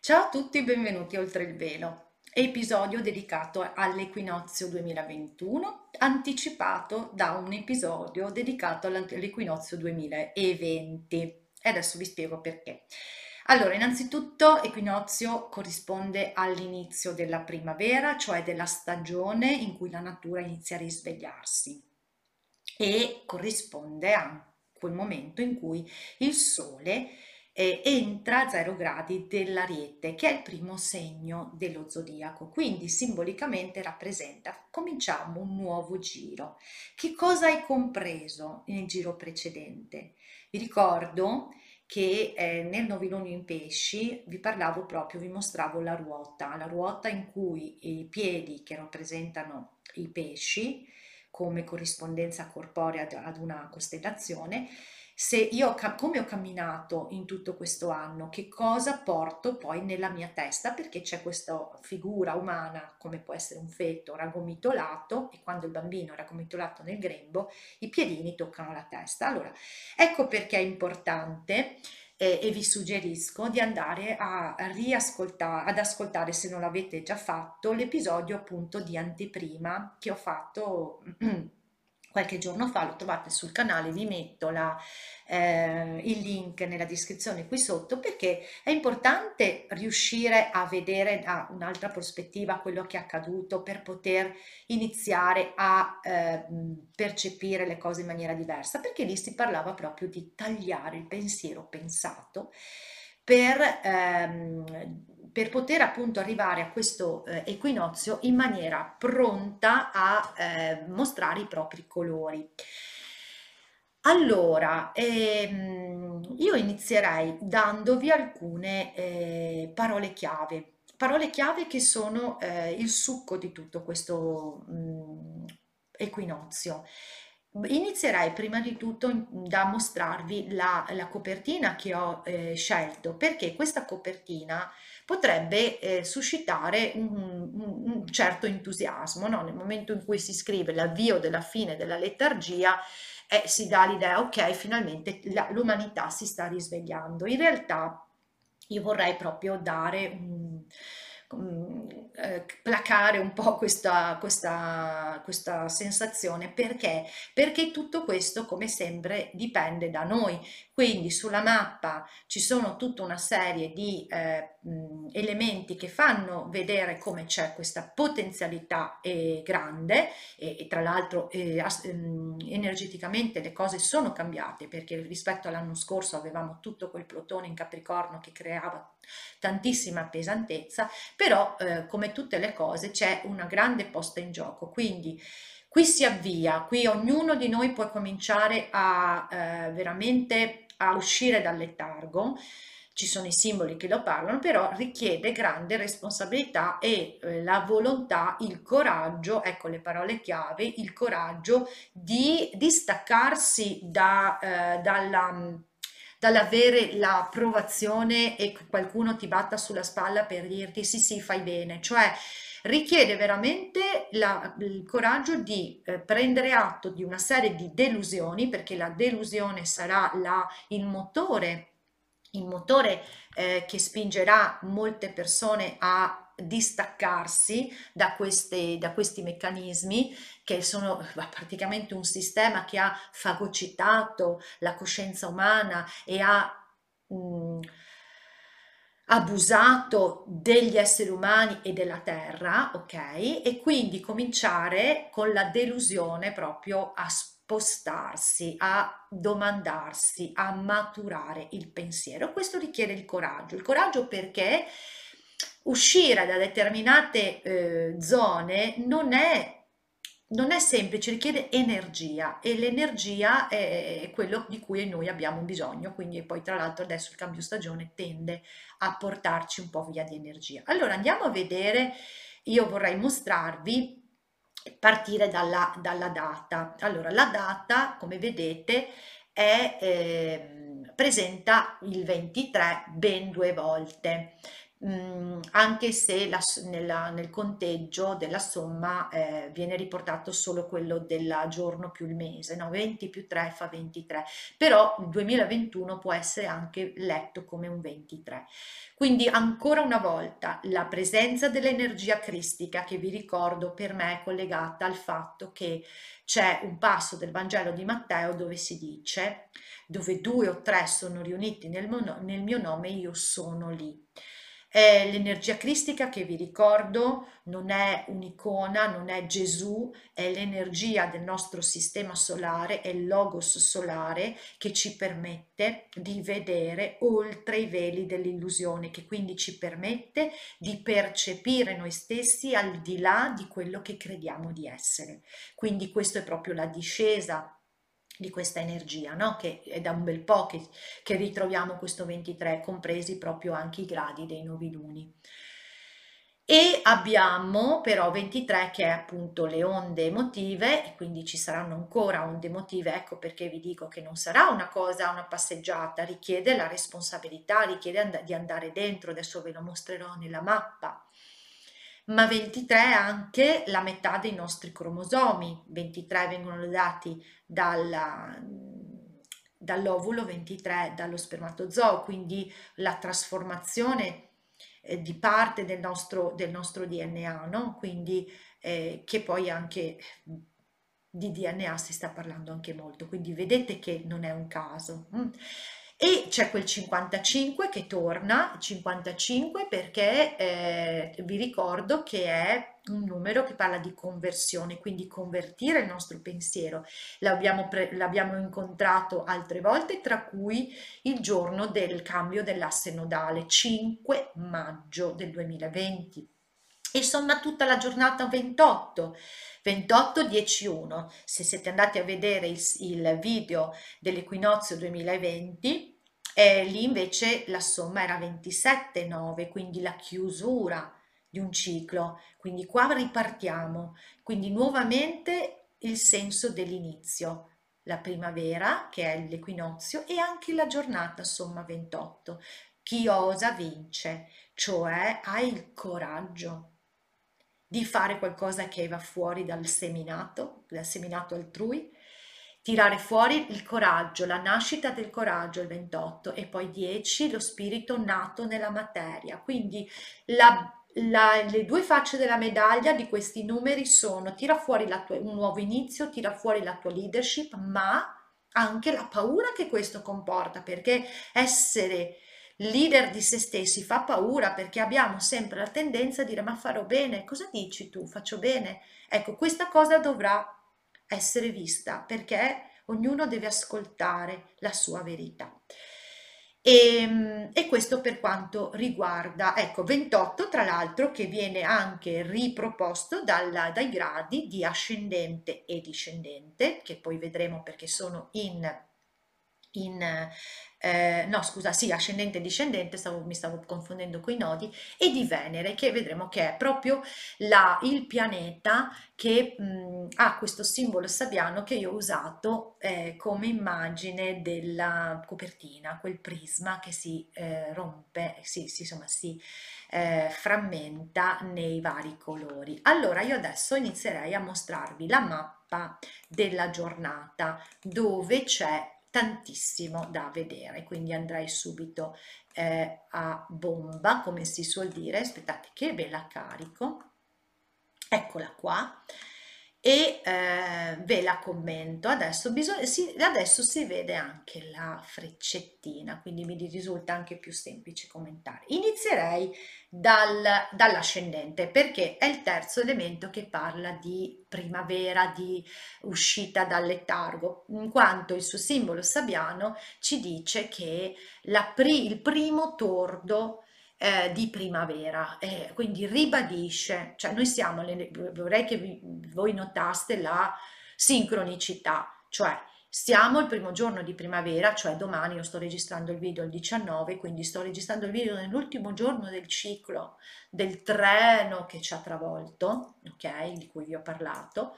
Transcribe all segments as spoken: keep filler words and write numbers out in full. Ciao a tutti, benvenuti a Oltre il Velo. Episodio dedicato all'equinozio duemilaventuno, anticipato da un episodio dedicato all'equinozio duemilaventi. E adesso vi spiego perché. Allora, innanzitutto, equinozio corrisponde all'inizio della primavera, cioè della stagione in cui la natura inizia a risvegliarsi, e corrisponde a quel momento in cui il sole entra a zero gradi dell'Ariete, che è il primo segno dello zodiaco, quindi simbolicamente rappresenta cominciamo un nuovo giro. Che cosa hai compreso nel giro precedente? Vi ricordo che eh, nel novilunio in pesci vi parlavo proprio, vi mostravo la ruota, la ruota in cui i piedi che rappresentano i pesci come corrispondenza corporea ad una costellazione. Se io, come ho camminato in tutto questo anno, che cosa porto poi nella mia testa, perché c'è questa figura umana come può essere un feto raggomitolato, e quando il bambino è raggomitolato nel grembo i piedini toccano la testa. Allora, ecco perché è importante eh, e vi suggerisco di andare a riascoltare, ad ascoltare, se non l'avete già fatto, l'episodio appunto di anteprima che ho fatto qualche giorno fa. Lo trovate sul canale, vi metto la, eh, il link nella descrizione qui sotto, perché è importante riuscire a vedere da un'altra prospettiva quello che è accaduto per poter iniziare a eh, percepire le cose in maniera diversa, perché lì si parlava proprio di tagliare il pensiero pensato per ehm, per poter appunto arrivare a questo eh, equinozio in maniera pronta a eh, mostrare i propri colori. Allora, ehm, io inizierei dandovi alcune eh, parole chiave, parole chiave che sono eh, il succo di tutto questo mh, equinozio. Inizierei prima di tutto da mostrarvi la, la copertina che ho eh, scelto, perché questa copertina potrebbe eh, suscitare un, un certo entusiasmo, no? Nel momento in cui si scrive l'avvio della fine della letargia eh, si dà l'idea, ok, finalmente la, l'umanità si sta risvegliando. In realtà io vorrei proprio dare un... placare un po' questa, questa, questa sensazione, perché? Perché tutto questo, come sempre, dipende da noi. Quindi sulla mappa ci sono tutta una serie di eh, elementi che fanno vedere come c'è questa potenzialità eh, grande e, e tra l'altro eh, energeticamente le cose sono cambiate, perché rispetto all'anno scorso avevamo tutto quel Plutone in Capricorno che creava tantissima pesantezza, però eh, come tutte le cose c'è una grande posta in gioco, quindi qui si avvia, qui ognuno di noi può cominciare a eh, veramente a uscire dal letargo. Ci sono i simboli che lo parlano, però richiede grande responsabilità e eh, la volontà, il coraggio, ecco le parole chiave, il coraggio di distaccarsi da, eh, dalla... dall'avere l'approvazione e qualcuno ti batta sulla spalla per dirti sì sì fai bene, cioè richiede veramente la, il coraggio di eh, prendere atto di una serie di delusioni, perché la delusione sarà la, il motore, il motore eh, che spingerà molte persone a distaccarsi da, queste, da questi meccanismi che sono praticamente un sistema che ha fagocitato la coscienza umana e ha mh, abusato degli esseri umani e della terra, ok? E quindi cominciare con la delusione proprio a postarsi, a domandarsi, a maturare il pensiero. Questo richiede il coraggio, il coraggio perché uscire da determinate eh, zone non è non è semplice, richiede energia, e l'energia è quello di cui noi abbiamo bisogno, quindi poi tra l'altro adesso il cambio stagione tende a portarci un po' via di energia. Allora andiamo a vedere, io vorrei mostrarvi, partire dalla, dalla data. Allora la data, come vedete, è, eh, presenta il ventitré ben due volte. Mm, anche se la, nella, nel conteggio della somma eh, viene riportato solo quello del giorno più il mese, no? venti più tre fa ventitré, però il duemilaventuno può essere anche letto come un ventitré. Quindi ancora una volta la presenza dell'energia cristica, che vi ricordo per me è collegata al fatto che c'è un passo del Vangelo di Matteo dove si dice: dove due o tre sono riuniti nel, mono, nel mio nome, io sono lì. Eh, l'energia cristica, che vi ricordo non è un'icona, non è Gesù, è l'energia del nostro sistema solare, è il logos solare che ci permette di vedere oltre i veli dell'illusione, che quindi ci permette di percepire noi stessi al di là di quello che crediamo di essere. Quindi questa è proprio la discesa di questa energia, no? Che è da un bel po' che, che ritroviamo questo ventitré, compresi proprio anche i gradi dei nuovi luni. E abbiamo però ventitré che è appunto le onde emotive, e quindi ci saranno ancora onde emotive, ecco perché vi dico che non sarà una cosa, una passeggiata, richiede la responsabilità, richiede and- di andare dentro, adesso ve lo mostrerò nella mappa. Ma ventitré è anche la metà dei nostri cromosomi, ventitré vengono dati dalla, dall'ovulo, ventitré dallo spermatozoo, quindi la trasformazione eh, di parte del nostro, del nostro D N A, no? Quindi eh, che poi anche di D N A si sta parlando anche molto, quindi vedete che non è un caso. Mm. E c'è quel cinquantacinque che torna, cinquantacinque perché eh, vi ricordo che è un numero che parla di conversione, quindi convertire il nostro pensiero. L'abbiamo, pre- l'abbiamo incontrato altre volte, tra cui il giorno del cambio dell'asse nodale, cinque maggio del duemilaventi. E somma tutta la giornata ventotto, ventotto, dieci, uno. Se siete andati a vedere il, il video dell'equinozio duemilaventi, eh, lì invece la somma era ventisette, nove, quindi la chiusura di un ciclo. Quindi qua ripartiamo, quindi nuovamente il senso dell'inizio, la primavera che è l'equinozio e anche la giornata somma ventotto. Chi osa vince, cioè hai il coraggio di fare qualcosa che va fuori dal seminato, dal seminato altrui, tirare fuori il coraggio, la nascita del coraggio, il ventotto, e poi dieci, lo spirito nato nella materia. Quindi la, la, le due facce della medaglia di questi numeri sono: tira fuori la tua, un nuovo inizio, tira fuori la tua leadership, ma anche la paura che questo comporta, perché essere leader di se stessi fa paura, perché abbiamo sempre la tendenza a dire: ma farò bene, cosa dici tu, faccio bene? Ecco, questa cosa dovrà essere vista, perché ognuno deve ascoltare la sua verità. E, e questo per quanto riguarda, ecco, ventotto tra l'altro che viene anche riproposto dalla, dai gradi di ascendente e discendente, che poi vedremo perché sono in... in eh, no scusa, sì, ascendente e discendente, stavo, mi stavo confondendo con i nodi, e di Venere, che vedremo che è proprio la, il pianeta che mh, ha questo simbolo sabbiano che io ho usato eh, come immagine della copertina, quel prisma che si eh, rompe, si, si, insomma si eh, frammenta nei vari colori. Allora io adesso inizierei a mostrarvi la mappa della giornata, dove c'è tantissimo da vedere, quindi andrei subito eh, a bomba, come si suol dire. Aspettate che ve la carico, eccola qua, e eh, ve la commento adesso. Bisogna, si, adesso si vede anche la freccettina, quindi mi risulta anche più semplice commentare. Inizierei dal, dall'ascendente, perché è il terzo elemento che parla di primavera, di uscita dal letargo, in quanto il suo simbolo sabbiano ci dice che la pri, il primo tordo eh, di primavera, eh, quindi ribadisce, cioè noi siamo, le, vorrei che vi, voi notaste la sincronicità, cioè siamo il primo giorno di primavera, cioè domani. Io sto registrando il video il diciannove, quindi sto registrando il video nell'ultimo giorno del ciclo, del treno che ci ha travolto, ok, di cui vi ho parlato.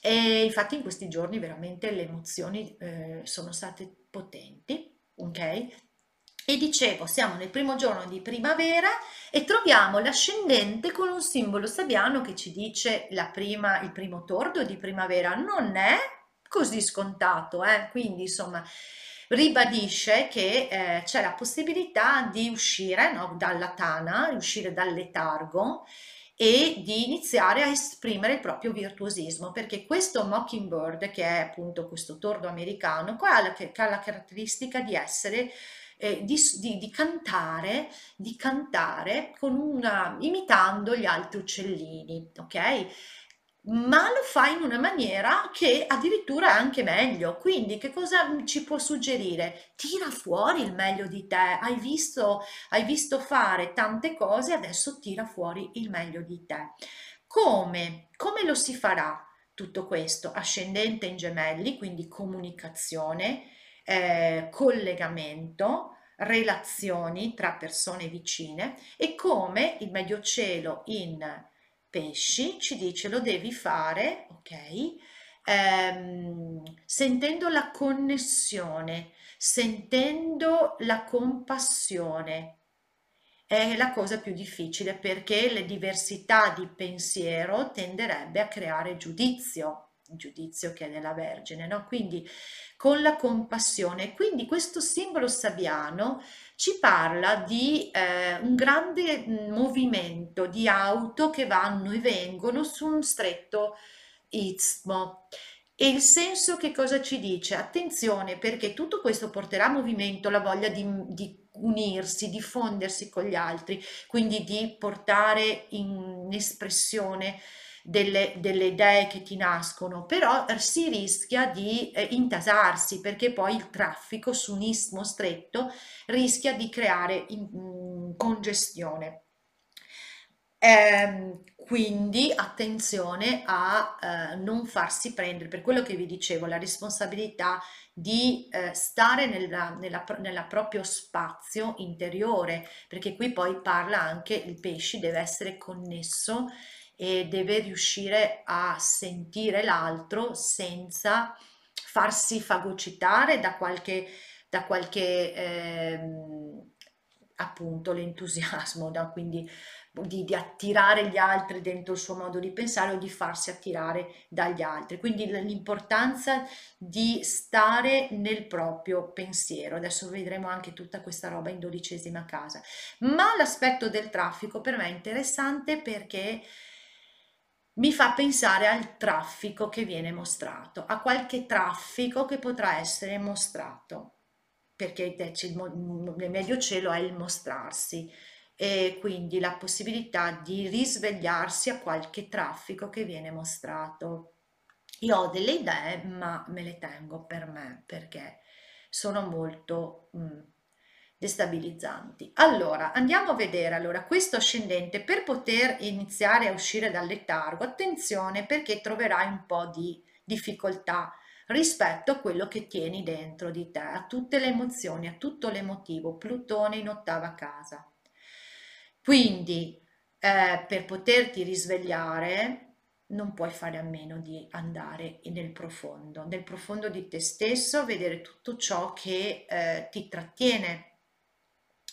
E infatti in questi giorni veramente le emozioni eh, sono state potenti, ok? E dicevo, siamo nel primo giorno di primavera e troviamo l'ascendente con un simbolo sabiano che ci dice la prima, il primo tordo di primavera. Non è così scontato, eh? Quindi insomma ribadisce che eh, c'è la possibilità di uscire, no, dalla tana, uscire dal letargo e di iniziare a esprimere il proprio virtuosismo, perché questo Mockingbird, che è appunto questo tordo americano, ha la, ha la caratteristica di essere eh, di, di, di cantare di cantare con una, imitando gli altri uccellini, ok? Ma lo fa in una maniera che addirittura è anche meglio. Quindi che cosa ci può suggerire? Tira fuori il meglio di te, hai visto, hai visto fare tante cose, adesso tira fuori il meglio di te. Come? Come lo si farà tutto questo? Ascendente in gemelli, quindi comunicazione, eh, collegamento, relazioni tra persone vicine. E come il medio cielo in pesci ci dice lo devi fare, ok, ehm, sentendo la connessione, sentendo la compassione. È la cosa più difficile, perché le diversità di pensiero tenderebbe a creare giudizio, il giudizio che è della Vergine, no? Quindi con la compassione. Quindi questo simbolo sabiano ci parla di eh, un grande movimento di auto che vanno e vengono su un stretto istmo. E il senso che cosa ci dice? Attenzione, perché tutto questo porterà a movimento la voglia di, di unirsi, di fondersi con gli altri, quindi di portare in espressione Delle, delle idee che ti nascono, però si rischia di eh, intasarsi, perché poi il traffico su un istmo stretto rischia di creare in, in, congestione. Ehm, quindi attenzione a eh, non farsi prendere, per quello che vi dicevo, la responsabilità di eh, stare nella, nella, nella proprio spazio interiore, perché qui poi parla anche il pesci, deve essere connesso e deve riuscire a sentire l'altro senza farsi fagocitare da qualche, da qualche ehm, appunto l'entusiasmo, no? Quindi di, di attirare gli altri dentro il suo modo di pensare o di farsi attirare dagli altri. Quindi l'importanza di stare nel proprio pensiero. Adesso vedremo anche tutta questa roba in dodicesima casa. Ma l'aspetto del traffico per me è interessante, perché mi fa pensare al traffico che viene mostrato, a qualche traffico che potrà essere mostrato, perché nel medio cielo è il mostrarsi, e quindi la possibilità di risvegliarsi a qualche traffico che viene mostrato. Io ho delle idee, ma me le tengo per me, perché sono molto mm, destabilizzanti. Allora andiamo a vedere allora questo ascendente per poter iniziare a uscire dal letargo. Attenzione, perché troverai un po' di difficoltà rispetto a quello che tieni dentro di te, a tutte le emozioni, a tutto l'emotivo. Plutone in ottava casa, quindi eh, per poterti risvegliare non puoi fare a meno di andare nel profondo, nel profondo di te stesso, vedere tutto ciò che eh, ti trattiene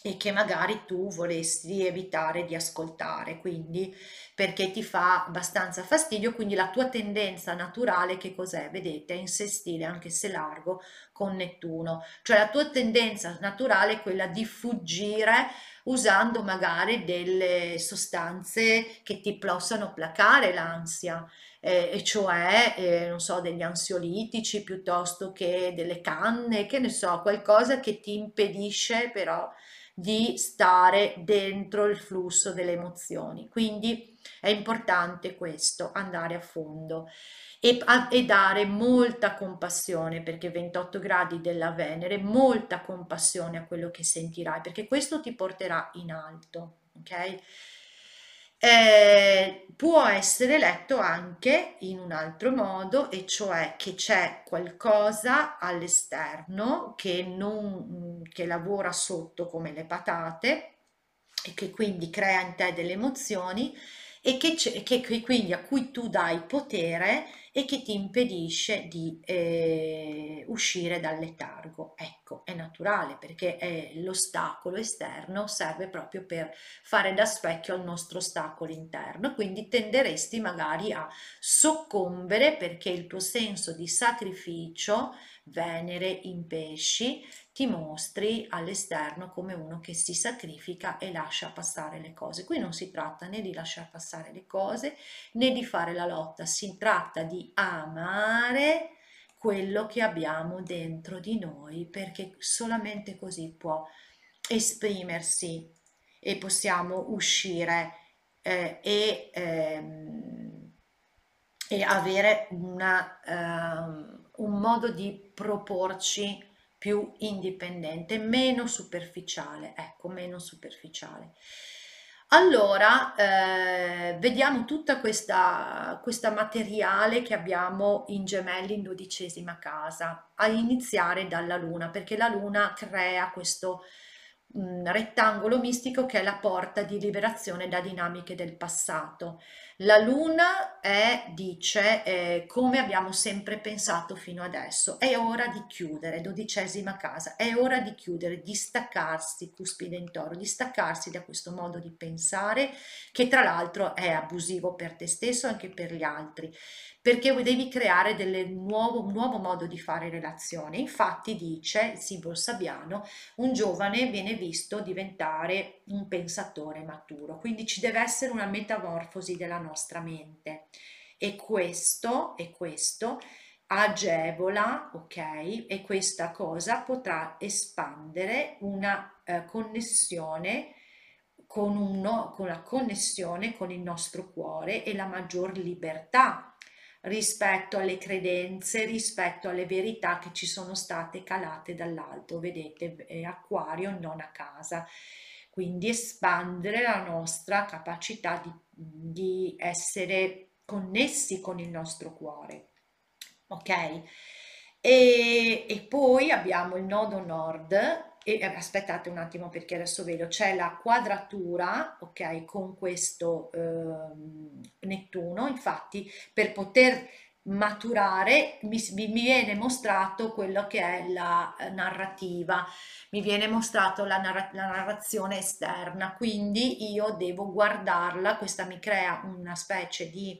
e che magari tu vorresti evitare di ascoltare, quindi perché ti fa abbastanza fastidio. Quindi la tua tendenza naturale che cos'è? Vedete, è in sestile, anche se largo, con Nettuno, cioè la tua tendenza naturale è quella di fuggire usando magari delle sostanze che ti possano placare l'ansia, eh, e cioè eh, non so, degli ansiolitici piuttosto che delle canne, che ne so, qualcosa che ti impedisce però di stare dentro il flusso delle emozioni. Quindi è importante questo, andare a fondo e, a, e dare molta compassione, perché ventotto gradi della Venere, molta compassione a quello che sentirai, perché questo ti porterà in alto, ok? Eh, può essere letto anche in un altro modo, e cioè che c'è qualcosa all'esterno che, non, che lavora sotto come le patate e che quindi crea in te delle emozioni e che, che, che quindi a cui tu dai potere e che ti impedisce di eh, uscire dal letargo. Ecco, è naturale, perché eh, l'ostacolo esterno serve proprio per fare da specchio al nostro ostacolo interno, quindi tenderesti magari a soccombere, perché il tuo senso di sacrificio, Venere in pesci, ti mostri all'esterno come uno che si sacrifica e lascia passare le cose. Qui non si tratta né di lasciar passare le cose né di fare la lotta, si tratta di amare quello che abbiamo dentro di noi, perché solamente così può esprimersi e possiamo uscire eh, e, ehm, e avere una, eh, un modo di proporci più indipendente, meno superficiale, ecco, meno superficiale. Allora, eh, vediamo tutta questa, questa materiale che abbiamo in gemelli in dodicesima casa, a iniziare dalla Luna, perché la Luna crea questo mh, rettangolo mistico che è la porta di liberazione da dinamiche del passato. La Luna è, dice, eh, come abbiamo sempre pensato fino adesso, è ora di chiudere, dodicesima casa, è ora di chiudere, di staccarsi, cuspide in toro, di staccarsi da questo modo di pensare che tra l'altro è abusivo per te stesso e anche per gli altri, perché devi creare delle nuovo, un nuovo modo di fare relazione. Infatti dice il simbolo sabbiano, un giovane viene visto diventare un pensatore maturo, quindi ci deve essere una metamorfosi della nostra nostra mente, e questo e questo agevola, ok, e questa cosa potrà espandere una eh, connessione con uno con la connessione con il nostro cuore e la maggior libertà rispetto alle credenze, rispetto alle verità che ci sono state calate dall'alto. Vedete, eh, acquario non a casa, quindi espandere la nostra capacità di di essere connessi con il nostro cuore, ok? E, e poi abbiamo il nodo nord, e aspettate un attimo perché adesso vedo, c'è la quadratura, ok, con questo eh, Nettuno. Infatti, per poter maturare mi, mi viene mostrato quello che è la narrativa, mi viene mostrato la, narra la narrazione esterna, quindi io devo guardarla, questa mi crea una specie di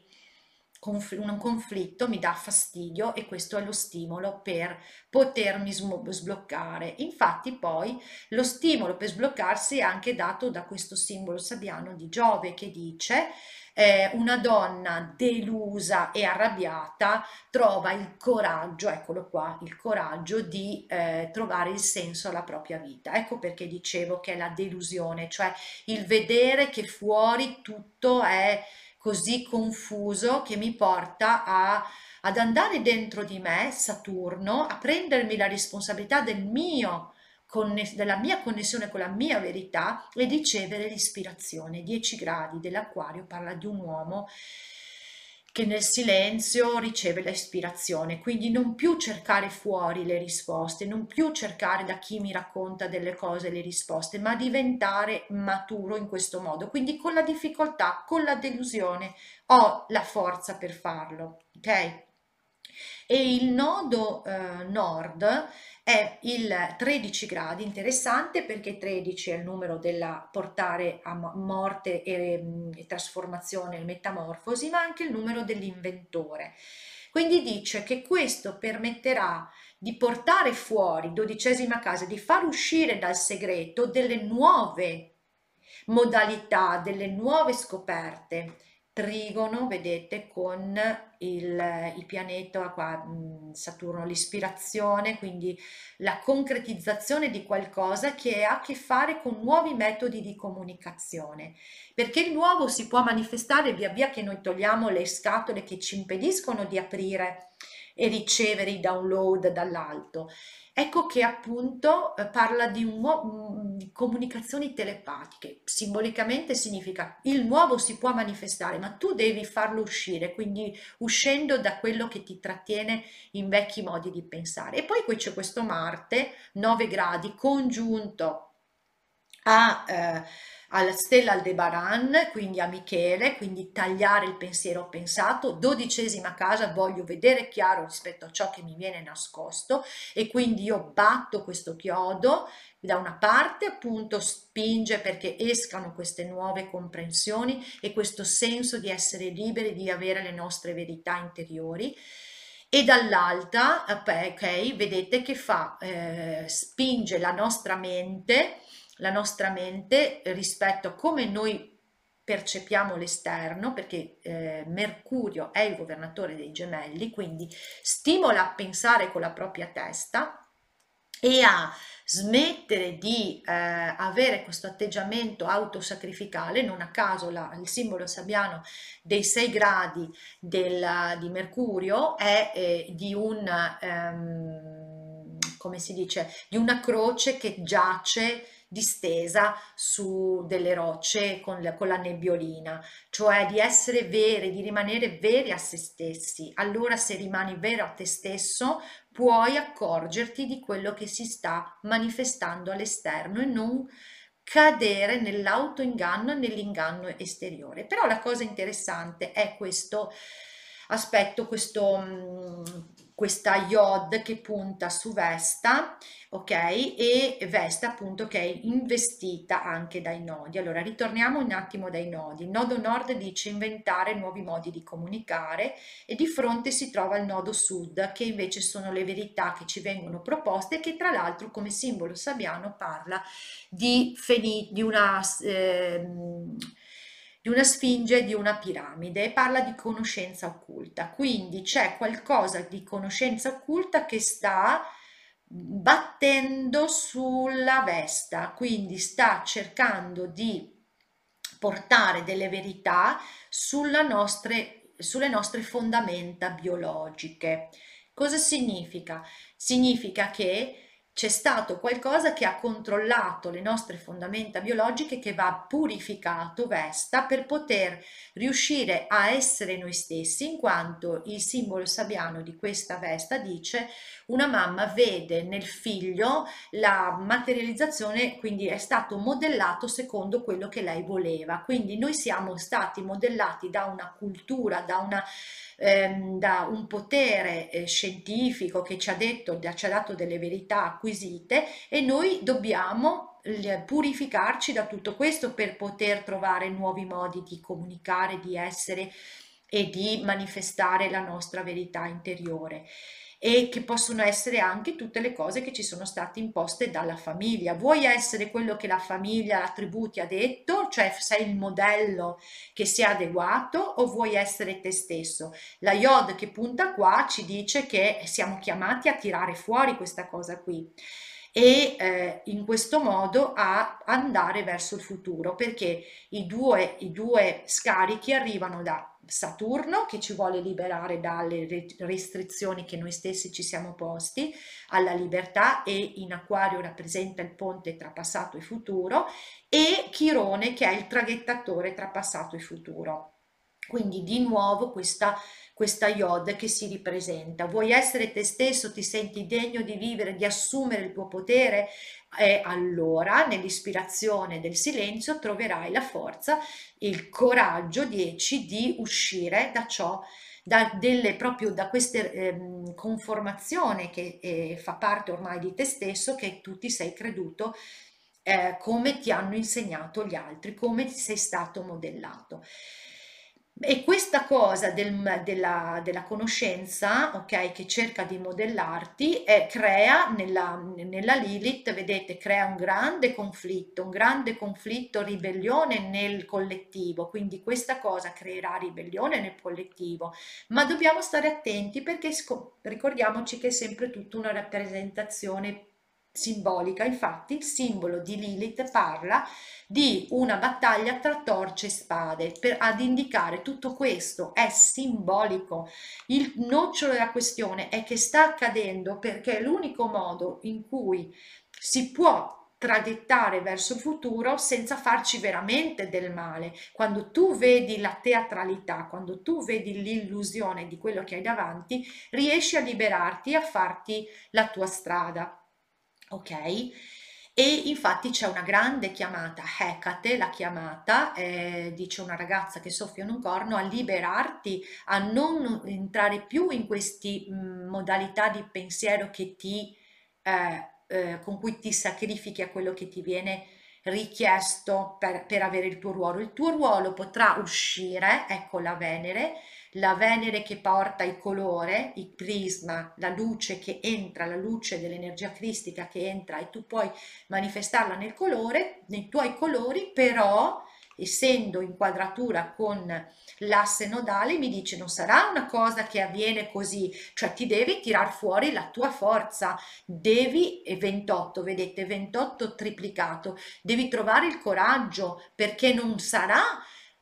conf un conflitto, mi dà fastidio, e questo è lo stimolo per potermi sbloccare. Infatti poi lo stimolo per sbloccarsi è anche dato da questo simbolo sabbiano di Giove, che dice Eh, una donna delusa e arrabbiata trova il coraggio, eccolo qua, il coraggio di eh, trovare il senso alla propria vita. Ecco perché dicevo che è la delusione, cioè il vedere che fuori tutto è così confuso che mi porta a, ad andare dentro di me, Saturno, a prendermi la responsabilità del mio della mia connessione con la mia verità e ricevere l'ispirazione. dieci gradi dell'acquario parla di un uomo che nel silenzio riceve l'ispirazione, quindi non più cercare fuori le risposte, non più cercare da chi mi racconta delle cose le risposte, ma diventare maturo in questo modo. Quindi con la difficoltà, con la delusione ho la forza per farlo, ok? E il nodo eh, nord è il tredici gradi, interessante perché tredici è il numero della portare a morte e, e trasformazione e metamorfosi, ma anche il numero dell'inventore. Quindi dice che questo permetterà di portare fuori, dodicesima casa, di far uscire dal segreto delle nuove modalità, delle nuove scoperte, trigono, vedete, con il, il pianeta qua, Saturno, l'ispirazione, quindi la concretizzazione di qualcosa che ha a che fare con nuovi metodi di comunicazione, perché il nuovo si può manifestare via via che noi togliamo le scatole che ci impediscono di aprire e ricevere i download dall'alto. Ecco che appunto parla di, un, di comunicazioni telepatiche, simbolicamente significa il nuovo si può manifestare, ma tu devi farlo uscire, quindi uscendo da quello che ti trattiene in vecchi modi di pensare. E poi qui c'è questo Marte, nove gradi, congiunto a, eh, alla stella Aldebaran, quindi a Michele, quindi tagliare il pensiero pensato, dodicesima casa, voglio vedere chiaro rispetto a ciò che mi viene nascosto, e quindi io batto questo chiodo, da una parte appunto spinge perché escano queste nuove comprensioni e questo senso di essere liberi, di avere le nostre verità interiori, e dall'altra, ok, vedete che fa, eh, spinge la nostra mente, la nostra mente rispetto a come noi percepiamo l'esterno, perché eh, Mercurio è il governatore dei gemelli, quindi stimola a pensare con la propria testa e a smettere di eh, avere questo atteggiamento autosacrificale. Non a caso la, il simbolo sabbiano dei sei gradi del, di Mercurio è eh, di un... Ehm, come si dice, di una croce che giace distesa su delle rocce con la, con la nebbiolina, cioè di essere veri, di rimanere veri a se stessi. Allora se rimani vero a te stesso puoi accorgerti di quello che si sta manifestando all'esterno e non cadere nell'autoinganno e nell'inganno esteriore. Però la cosa interessante è questo aspetto, questo... Mh, questa Iod che punta su Vesta, ok, e Vesta appunto che è investita anche dai nodi. Allora ritorniamo un attimo dai nodi. Il nodo nord dice inventare nuovi modi di comunicare e di fronte si trova il nodo sud che invece sono le verità che ci vengono proposte, che tra l'altro come simbolo sabbiano parla di, feni, di una... Ehm, di una sfinge, di una piramide, e parla di conoscenza occulta. Quindi c'è qualcosa di conoscenza occulta che sta battendo sulla Vesta, quindi sta cercando di portare delle verità sulla nostre, sulle nostre fondamenta biologiche. Cosa significa? Significa che c'è stato qualcosa che ha controllato le nostre fondamenta biologiche, che va purificato Vesta per poter riuscire a essere noi stessi, in quanto il simbolo sabbiano di questa Vesta dice una mamma vede nel figlio la materializzazione, quindi è stato modellato secondo quello che lei voleva. Quindi noi siamo stati modellati da una cultura, da una da un potere scientifico che ci ha detto, ci ha dato delle verità acquisite, e noi dobbiamo purificarci da tutto questo per poter trovare nuovi modi di comunicare, di essere e di manifestare la nostra verità interiore, e che possono essere anche tutte le cose che ci sono state imposte dalla famiglia. Vuoi essere quello che la famiglia, la tribù ti ha detto, cioè sei il modello che si è adeguato, o vuoi essere te stesso? La Iod che punta qua ci dice che siamo chiamati a tirare fuori questa cosa qui e eh, in questo modo a andare verso il futuro, perché i due, i due scarichi arrivano da Saturno, che ci vuole liberare dalle restrizioni che noi stessi ci siamo posti alla libertà, e in Acquario rappresenta il ponte tra passato e futuro, e Chirone che è il traghettatore tra passato e futuro. Quindi di nuovo questa, questa Iod che si ripresenta. Vuoi essere te stesso? Ti senti degno di vivere, di assumere il tuo potere? E allora nell'ispirazione del silenzio troverai la forza, il coraggio dieci di uscire da ciò, da delle, proprio da questa eh, conformazione che eh, fa parte ormai di te stesso, che tu ti sei creduto eh, come ti hanno insegnato gli altri, come ti sei stato modellato. E questa cosa del, della, della conoscenza, ok, che cerca di modellarti, è, crea nella, nella Lilith, vedete, crea un grande conflitto, un grande conflitto, ribellione nel collettivo, quindi questa cosa creerà ribellione nel collettivo, ma dobbiamo stare attenti perché ricordiamoci che è sempre tutta una rappresentazione simbolica. Infatti il simbolo di Lilith parla di una battaglia tra torce e spade, per, ad indicare tutto questo è simbolico. Il nocciolo della questione è che sta accadendo perché è l'unico modo in cui si può tradettare verso il futuro senza farci veramente del male. Quando tu vedi la teatralità, quando tu vedi l'illusione di quello che hai davanti, riesci a liberarti e a farti la tua strada. Ok? E infatti c'è una grande chiamata, Hecate, la chiamata, eh, dice una ragazza che soffia in un corno, a liberarti, a non entrare più in queste modalità di pensiero che ti, eh, eh, con cui ti sacrifichi a quello che ti viene richiesto per, per avere il tuo ruolo. Il tuo ruolo potrà uscire, ecco la Venere, la Venere che porta il colore, il prisma, la luce che entra, la luce dell'energia cristica che entra, e tu puoi manifestarla nel colore, nei tuoi colori, però essendo in quadratura con l'asse nodale mi dice non sarà una cosa che avviene così, cioè ti devi tirar fuori la tua forza, devi, e ventotto, vedete, ventotto triplicato, devi trovare il coraggio perché non sarà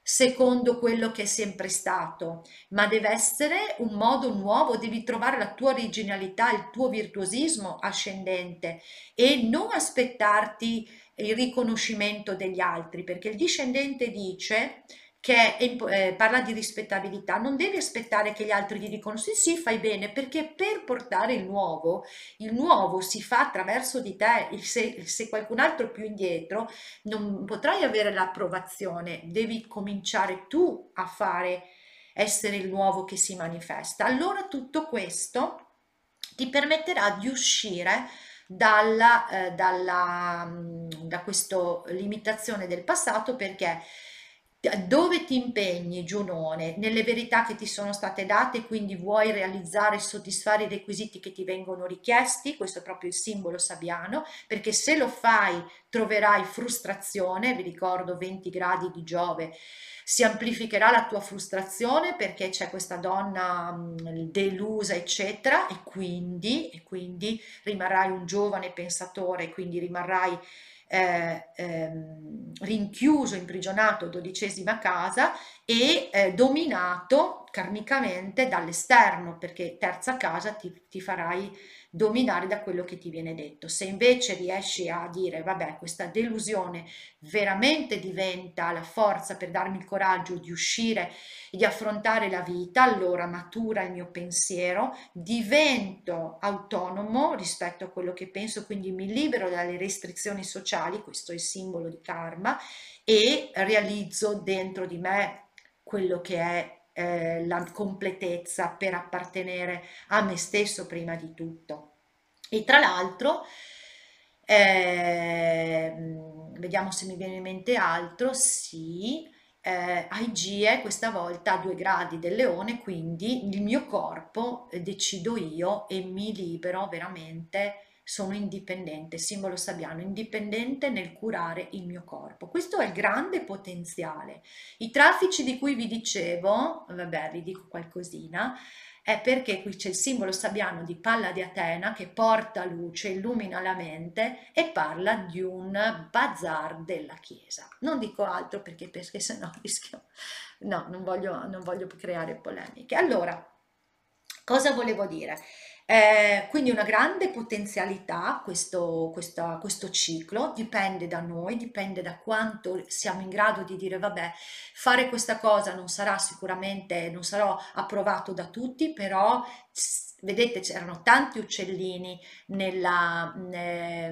secondo quello che è sempre stato, ma deve essere un modo nuovo, devi trovare la tua originalità, il tuo virtuosismo ascendente e non aspettarti il riconoscimento degli altri, perché il discendente dice che eh, parla di rispettabilità, non devi aspettare che gli altri gli dicano sì sì fai bene, perché per portare il nuovo, il nuovo si fa attraverso di te. Se, se qualcun altro più indietro non potrai avere l'approvazione, devi cominciare tu a fare, essere il nuovo che si manifesta. Allora tutto questo ti permetterà di uscire dalla, eh, dalla da questa limitazione del passato, perché dove ti impegni, Giunone, nelle verità che ti sono state date, quindi vuoi realizzare e soddisfare i requisiti che ti vengono richiesti, questo è proprio il simbolo sabbiano, perché se lo fai troverai frustrazione, vi ricordo venti gradi di Giove, si amplificherà la tua frustrazione perché c'è questa donna mh, delusa eccetera, e quindi, e quindi rimarrai un giovane pensatore, quindi rimarrai Eh, ehm, rinchiuso, imprigionato, dodicesima casa, e eh, dominato karmicamente dall'esterno, perché terza casa ti, ti farai dominare da quello che ti viene detto. Se invece riesci a dire vabbè, questa delusione veramente diventa la forza per darmi il coraggio di uscire e di affrontare la vita, allora matura il mio pensiero, divento autonomo rispetto a quello che penso, quindi mi libero dalle restrizioni sociali, questo è il simbolo di karma, e realizzo dentro di me quello che è Eh, la completezza per appartenere a me stesso prima di tutto. E tra l'altro eh, vediamo se mi viene in mente altro, sì, eh, Aigie questa volta a due gradi del leone, quindi il mio corpo decido io e mi libero veramente, sono indipendente, simbolo sabbiano, indipendente nel curare il mio corpo. Questo è il grande potenziale. I traffici di cui vi dicevo, vabbè, vi dico qualcosina, è perché qui c'è il simbolo sabbiano di Pallade Atena che porta luce, illumina la mente, e parla di un bazar della Chiesa. Non dico altro perché, perché sennò rischio, no, non voglio, non voglio creare polemiche. Allora, cosa volevo dire? Eh, quindi una grande potenzialità questo, questo, questo ciclo, dipende da noi, dipende da quanto siamo in grado di dire vabbè, fare questa cosa non sarà sicuramente, non sarò approvato da tutti, però vedete, c'erano tanti uccellini nella eh,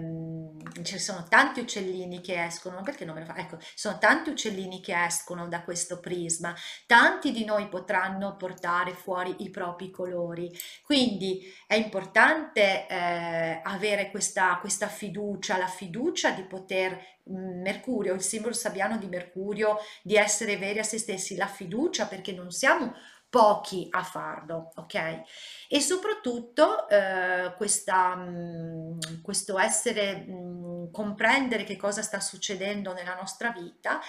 ci sono tanti uccellini che escono, perché non me lo fa? Ecco, sono tanti uccellini che escono da questo prisma, tanti di noi potranno portare fuori i propri colori, quindi è importante eh, avere questa, questa fiducia, la fiducia di poter Mercurio, il simbolo sabbiano di Mercurio, di essere veri a se stessi, la fiducia, perché non siamo pochi a farlo, ok? E soprattutto eh, questa, mh, questo essere, mh, comprendere che cosa sta succedendo nella nostra vita,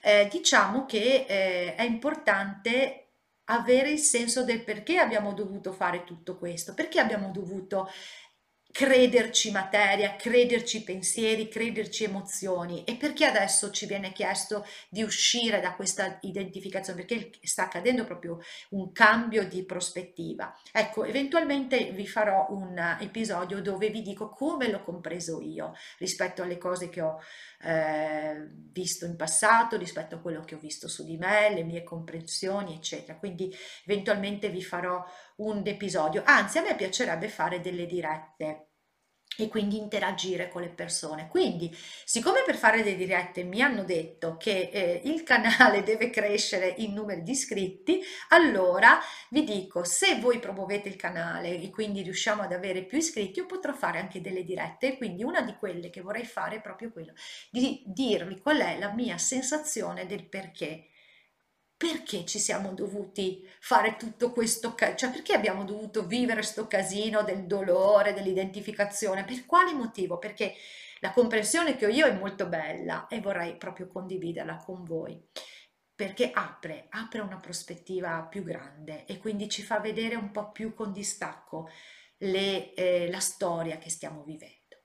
eh, diciamo che eh, è importante avere il senso del perché abbiamo dovuto fare tutto questo, perché abbiamo dovuto crederci materia, crederci pensieri, crederci emozioni, e perché adesso ci viene chiesto di uscire da questa identificazione, perché sta accadendo proprio un cambio di prospettiva. Ecco, eventualmente vi farò un episodio dove vi dico come l'ho compreso io rispetto alle cose che ho eh, visto in passato, rispetto a quello che ho visto su di me, le mie comprensioni eccetera, quindi eventualmente vi farò un episodio, anzi a me piacerebbe fare delle dirette e quindi interagire con le persone. Quindi, siccome per fare delle dirette mi hanno detto che eh, il canale deve crescere in numero di iscritti, allora vi dico, se voi promuovete il canale e quindi riusciamo ad avere più iscritti, io potrò fare anche delle dirette, e quindi una di quelle che vorrei fare è proprio quello di dirvi qual è la mia sensazione del perché. Perché ci siamo dovuti fare tutto questo, cioè perché abbiamo dovuto vivere sto casino del dolore, dell'identificazione, per quale motivo? Perché la comprensione che ho io è molto bella e vorrei proprio condividerla con voi, perché apre, apre una prospettiva più grande e quindi ci fa vedere un po' più con distacco le, eh, la storia che stiamo vivendo.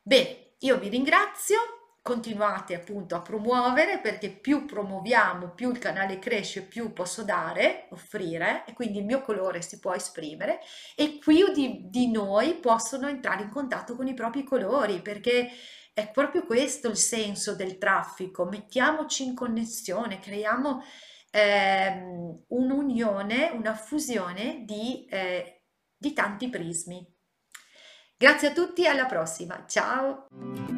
Bene, io vi ringrazio. Continuate appunto a promuovere, perché più promuoviamo, più il canale cresce, più posso dare, offrire, e quindi il mio colore si può esprimere e più di, di noi possono entrare in contatto con i propri colori, perché è proprio questo il senso del traffico: mettiamoci in connessione, creiamo ehm, un'unione, una fusione di, eh, di tanti prismi. Grazie a tutti, alla prossima, ciao!